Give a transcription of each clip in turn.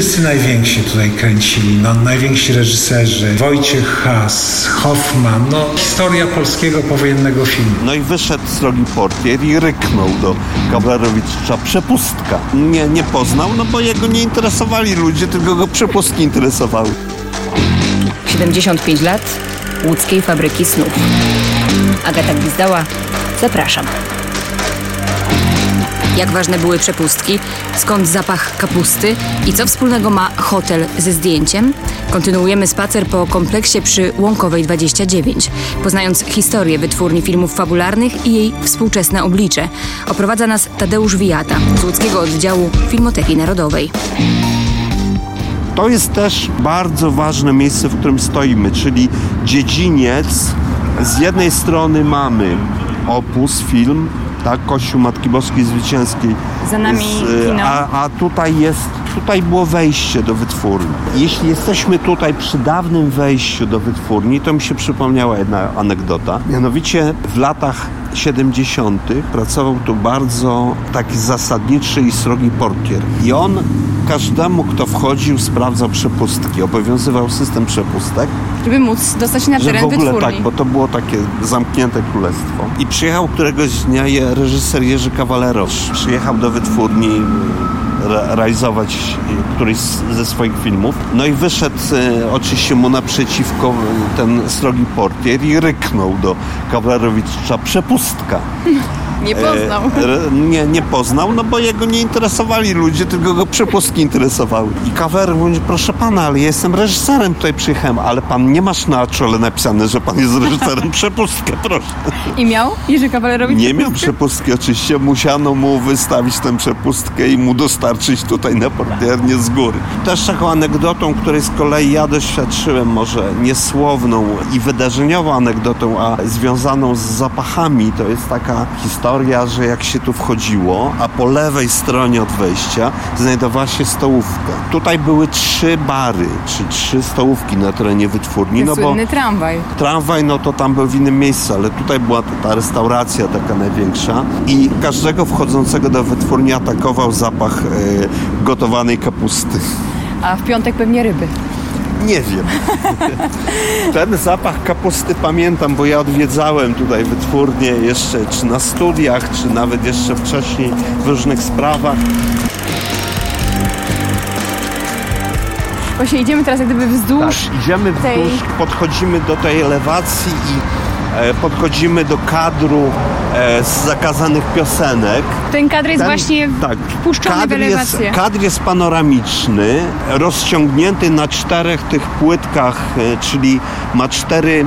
wszyscy najwięksi tutaj kręcili, no najwięksi reżyserzy, Wojciech Has, Hoffman, no historia polskiego powojennego filmu. No i wyszedł z roli portier i ryknął do Kawalerowicza: przepustka. Nie poznał, no bo jego nie interesowali ludzie, tylko go przepustki interesowały. 75 lat Łódzkiej Fabryki Snów. Agata Gwizdała, zapraszam. Jak ważne były przepustki? Skąd zapach kapusty? I co wspólnego ma hotel ze zdjęciem? Kontynuujemy spacer po kompleksie przy Łąkowej 29, poznając historię wytwórni filmów fabularnych i jej współczesne oblicze. Oprowadza nas Tadeusz Wiata z Łódzkiego Oddziału Filmoteki Narodowej. To jest też bardzo ważne miejsce, w którym stoimy, czyli dziedziniec. Z jednej strony mamy Opus Film, tak, Kościół Matki Boskiej Zwycięskiej. Za nami kino. A tutaj było wejście do wytwórni. Jeśli jesteśmy tutaj przy dawnym wejściu do wytwórni, to mi się przypomniała jedna anegdota. Mianowicie w latach 70. pracował tu bardzo taki zasadniczy i srogi portier. I on każdemu, kto wchodził, sprawdzał przepustki. Obowiązywał system przepustek. Żeby móc dostać się na teren wytwórni. W ogóle tak, bo to było takie zamknięte królestwo. I przyjechał któregoś dnia reżyser Jerzy Kawalerowicz. Przyjechał do wytwórni realizować któryś ze swoich filmów. No i wyszedł oczywiście mu naprzeciwko ten srogi portier i ryknął do Kawalerowicza: przepustka. Nie poznał. Nie poznał, no bo jego nie interesowali ludzie, tylko go przepustki interesowały. I Kawalerowicz mówi: proszę pana, ale ja jestem reżyserem, tutaj przyjechałem, ale pan nie masz na czole napisane, że pan jest reżyserem. Przepustkę, proszę. I miał Jerzy Kawalerowicz? Nie miał przepustki, oczywiście. Musiano mu wystawić tę przepustkę i mu dostarczyć tutaj na portiernie z góry. Też taką anegdotą, której z kolei ja doświadczyłem, może niesłowną i wydarzeniową anegdotą, a związaną z zapachami, to jest taka historia, że jak się tu wchodziło, a po lewej stronie od wejścia znajdowała się stołówka. Tutaj były 3 bary, czy 3 stołówki na terenie wytwórni. No słynny tramwaj. Tramwaj, no to tam był w innym miejscu, ale tutaj była ta restauracja taka największa i każdego wchodzącego do wytwórni atakował zapach gotowanej kapusty. A w piątek pewnie ryby. Nie wiem. Ten zapach kapusty pamiętam, bo ja odwiedzałem tutaj wytwórnię jeszcze czy na studiach, czy nawet jeszcze wcześniej w różnych sprawach. Właśnie idziemy teraz jak gdyby wzdłuż. Tak, idziemy wzdłuż, podchodzimy do tej elewacji i podchodzimy do kadru z zakazanych piosenek. Ten kadr jest właśnie wpuszczony w elewację. Kadr jest panoramiczny, rozciągnięty na 4 tych płytkach, czyli ma 4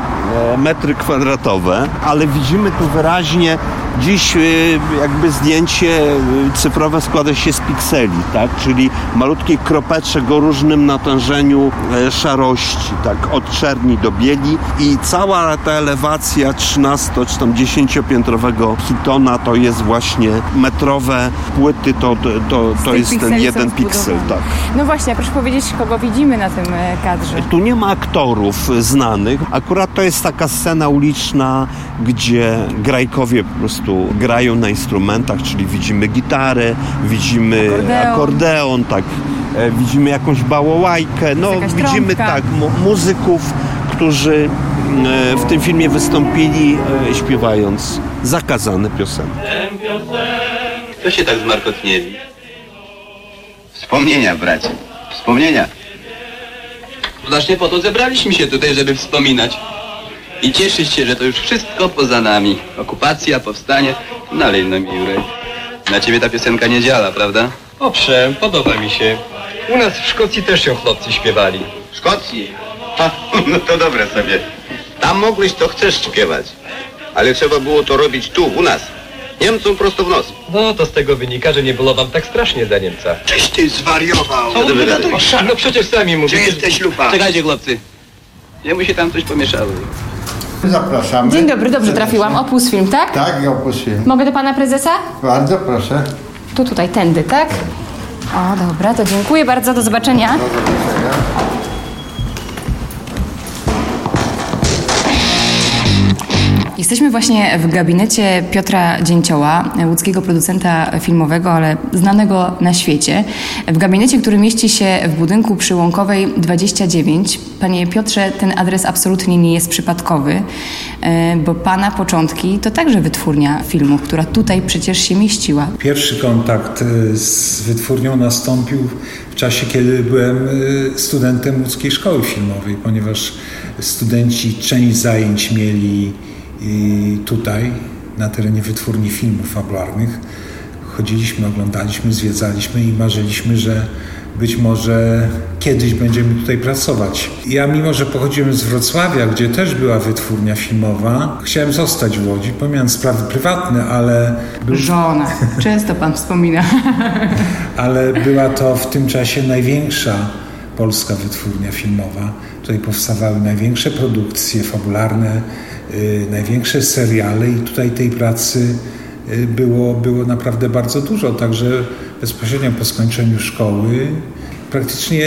metry kwadratowe, ale widzimy tu wyraźnie, dziś jakby zdjęcie cyfrowe składa się z pikseli, tak? Czyli malutkie kropeczek o różnym natężeniu szarości, tak? Od czerni do bieli i cała ta elewacja 13 czy tam 10-piętrowego Hitona to jest właśnie metrowe płyty, to jest ten jeden piksel. Tak. No właśnie, proszę powiedzieć, kogo widzimy na tym kadrze? Tu nie ma aktorów znanych, akurat to jest taka scena uliczna, gdzie grajkowie po prostu grają na instrumentach, czyli widzimy gitarę, widzimy akordeon, tak, widzimy jakąś bałałajkę, no widzimy tak muzyków, którzy w tym filmie wystąpili śpiewając zakazane piosenki. Kto się tak zmarkotnieli? Wspomnienia, bracie, wspomnienia. Właśnie po to zebraliśmy się tutaj, żeby wspominać. I cieszyć się, że to już wszystko poza nami. Okupacja, powstanie, nalej na mi, Jurek. Na ciebie ta piosenka nie działa, prawda? Owszem, podoba mi się. U nas w Szkocji też ją chłopcy śpiewali. W Szkocji? Ha, no to dobre sobie. Tam mogłeś to chcesz śpiewać. Ale trzeba było to robić tu, u nas. Niemcom prosto w nos. No to z tego wynika, że nie było wam tak strasznie za Niemca. Czyś ty zwariował. Co to no przecież sami mówicie. Gdzie jesteś lupa? Czekajcie chłopcy. Jemu się tam coś pomieszało. Zapraszamy. Dzień dobry, dobrze trafiłam. Opus Film, tak? Tak, Opus Film. Mogę do pana prezesa? Bardzo proszę. Tutaj, tędy, tak? O, dobra, to dziękuję bardzo, do zobaczenia. Do zobaczenia. Jesteśmy właśnie w gabinecie Piotra Dzięcioła, łódzkiego producenta filmowego, ale znanego na świecie. W gabinecie, który mieści się w budynku przy Łąkowej 29. Panie Piotrze, ten adres absolutnie nie jest przypadkowy, bo Pana początki to także wytwórnia filmów, która tutaj przecież się mieściła. Pierwszy kontakt z wytwórnią nastąpił w czasie, kiedy byłem studentem Łódzkiej Szkoły Filmowej, ponieważ studenci część zajęć mieli tutaj, na terenie wytwórni filmów fabularnych. Chodziliśmy, oglądaliśmy, zwiedzaliśmy i marzyliśmy, że być może kiedyś będziemy tutaj pracować. Ja, mimo że pochodziłem z Wrocławia, gdzie też była wytwórnia filmowa, chciałem zostać w Łodzi, bo miałem sprawy prywatne, ale... Żona. Często Pan wspomina. Ale była to w tym czasie największa polska wytwórnia filmowa. Tutaj powstawały największe produkcje fabularne, największe seriale i tutaj tej pracy było naprawdę bardzo dużo, także bezpośrednio po skończeniu szkoły praktycznie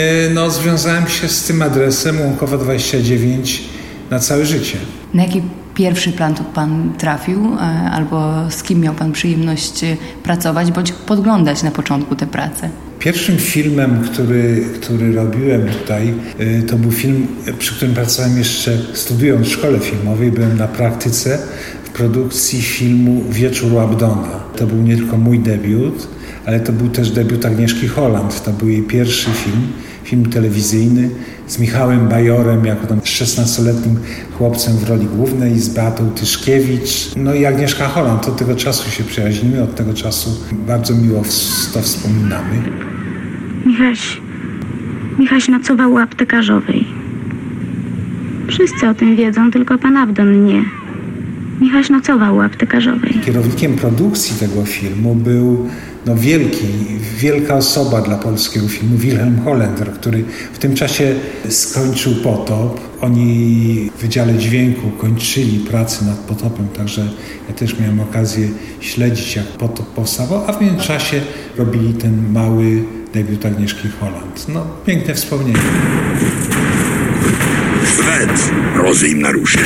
związałem się z tym adresem Łąkowa 29 na całe życie. Na jaki pierwszy plan tu Pan trafił albo z kim miał Pan przyjemność pracować bądź podglądać na początku te prace? Pierwszym filmem, który robiłem tutaj, to był film, przy którym pracowałem jeszcze studiując w szkole filmowej. Byłem na praktyce w produkcji filmu Wieczór u Abdona. To był nie tylko mój debiut, ale to był też debiut Agnieszki Holland. To był jej pierwszy film telewizyjny z Michałem Bajorem jako tam 16-letnim chłopcem w roli głównej, z Beatą Tyszkiewicz. I Agnieszka Holland. Od tego czasu się przyjaźnimy, od tego czasu bardzo miło to wspominamy. Michaś nocował u aptekarzowej. Wszyscy o tym wiedzą, tylko pan Abdon nie. Michaś nocował u aptekarzowej. Kierownikiem produkcji tego filmu był wielka osoba dla polskiego filmu, Wilhelm Hollander, który w tym czasie skończył Potop. Oni w Wydziale Dźwięku kończyli pracę nad Potopem, także ja też miałem okazję śledzić, jak Potop powstawał, a w międzyczasie robili ten mały debiut Agnieszki Holland. Piękne wspomnienie. Szwed! Rozy im naruszył.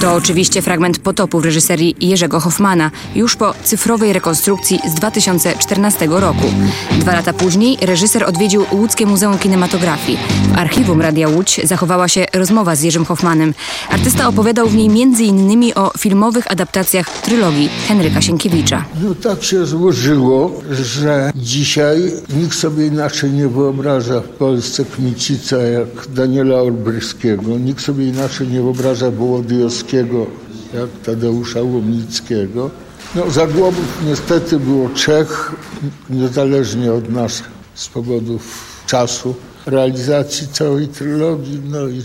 To oczywiście fragment Potopu w reżyserii Jerzego Hoffmana, już po cyfrowej rekonstrukcji z 2014 roku. 2 lata później reżyser odwiedził Łódzkie Muzeum Kinematografii. W archiwum Radia Łódź zachowała się rozmowa z Jerzym Hoffmanem. Artysta opowiadał w niej m.in. o filmowych adaptacjach trylogii Henryka Sienkiewicza. Tak się złożyło, że dzisiaj nikt sobie inaczej nie wyobraża w Polsce Kmicica jak Daniela Olbrychskiego. Nikt sobie inaczej nie wyobraża Wołodyjowskiego jak Tadeusza Łomnickiego. Zagłobów niestety było Czech, niezależnie od nas z powodów czasu, realizacji całej trylogii, i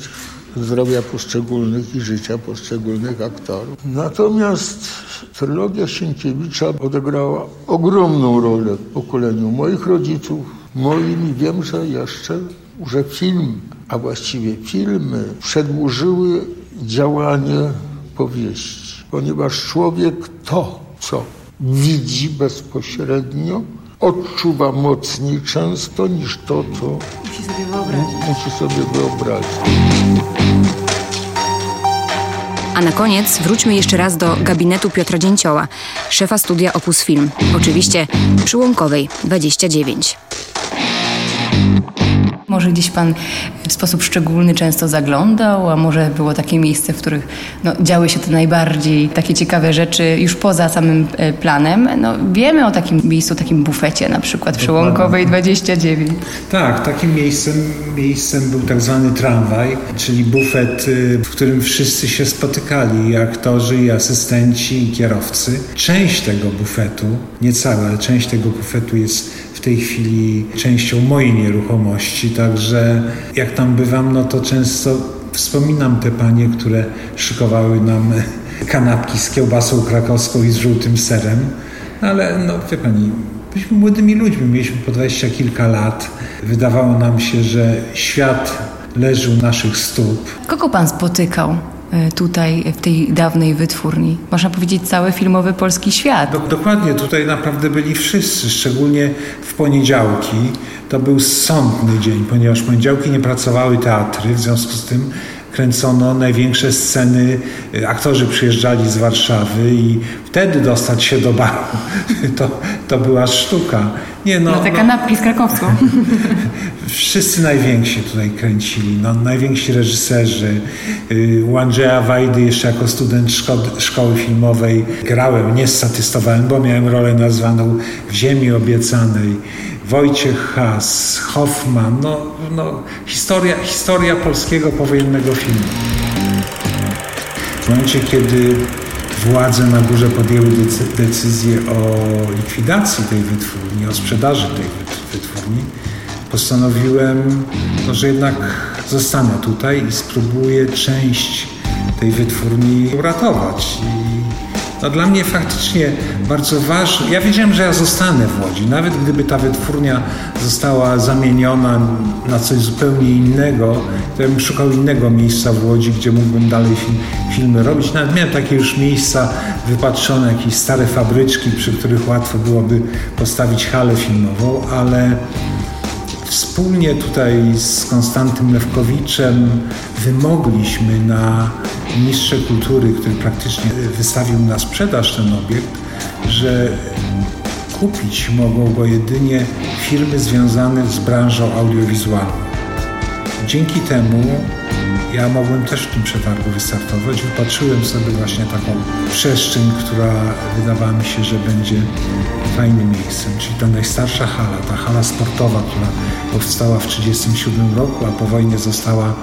zdrowia poszczególnych i życia poszczególnych aktorów. Natomiast trylogia Sienkiewicza odegrała ogromną rolę w pokoleniu moich rodziców, moim i wiem, że jeszcze, że film, a właściwie filmy przedłużyły działanie powieści, ponieważ człowiek to, co widzi bezpośrednio, odczuwa mocniej często niż to, co musi sobie wyobrazić. A na koniec wróćmy jeszcze raz do gabinetu Piotra Dzięcioła, szefa studia Opus Film, oczywiście przy Łąkowej 29. Może gdzieś Pan w sposób szczególny często zaglądał, a może było takie miejsce, w których działy się te najbardziej takie ciekawe rzeczy już poza samym planem. Wiemy o takim miejscu, takim bufecie na przykład przy Łąkowej 29. Tak, takim miejscem był tak zwany tramwaj, czyli bufet, w którym wszyscy się spotykali, i aktorzy, i asystenci, i kierowcy. Część tego bufetu, nie cała, ale część tego bufetu jest w tej chwili częścią mojej nieruchomości, także jak tam bywam, to często wspominam te panie, które szykowały nam kanapki z kiełbasą krakowską i z żółtym serem, ale wie pani, byliśmy młodymi ludźmi, mieliśmy po 20 kilka lat, wydawało nam się, że świat leży u naszych stóp. Kogo Pan spotykał tutaj, w tej dawnej wytwórni? Można powiedzieć, cały filmowy polski świat. Dokładnie, tutaj naprawdę byli wszyscy, szczególnie w poniedziałki. To był sądny dzień, ponieważ poniedziałki nie pracowały teatry, w związku z tym kręcono największe sceny, aktorzy przyjeżdżali z Warszawy i wtedy dostać się do baru to była sztuka. Te kanapki z Krakowską. Wszyscy najwięksi tutaj kręcili, najwięksi reżyserzy. U Andrzeja Wajdy jeszcze jako student szkoły filmowej grałem, nie statystowałem, bo miałem rolę nazwaną W Ziemi Obiecanej. Wojciech Has, Hoffman, historia polskiego powojennego filmu. W momencie, kiedy władze na górze podjęły decyzję o likwidacji tej wytwórni, o sprzedaży tej wytwórni, postanowiłem, że jednak zostanę tutaj i spróbuję część tej wytwórni uratować. Dla mnie faktycznie bardzo ważne. Ja wiedziałem, że ja zostanę w Łodzi. Nawet gdyby ta wytwórnia została zamieniona na coś zupełnie innego, to ja bym szukał innego miejsca w Łodzi, gdzie mógłbym dalej filmy robić. Nawet miałem takie już miejsca wypatrzone, jakieś stare fabryczki, przy których łatwo byłoby postawić halę filmową, ale wspólnie tutaj z Konstantym Lewkowiczem wymogliśmy na Mistrze Kultury, który praktycznie wystawił na sprzedaż ten obiekt, że kupić mogą go jedynie firmy związane z branżą audiowizualną. Dzięki temu ja mogłem też w tym przetargu wystartować. Wypatrzyłem sobie właśnie taką przestrzeń, która wydawała mi się, że będzie fajnym miejscem. Czyli ta najstarsza hala, ta hala sportowa, która powstała w 1937 roku, a po wojnie została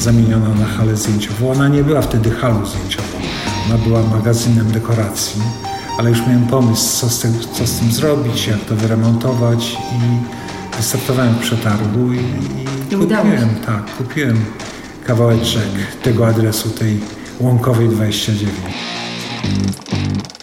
zamieniona na halę zdjęciową. Ona nie była wtedy halą zdjęciową, ona była magazynem dekoracji, ale już miałem pomysł, co z tym zrobić, jak to wyremontować i wystartowałem w przetargu i kupiłem kawałeczek tego adresu, tej Łąkowej 29.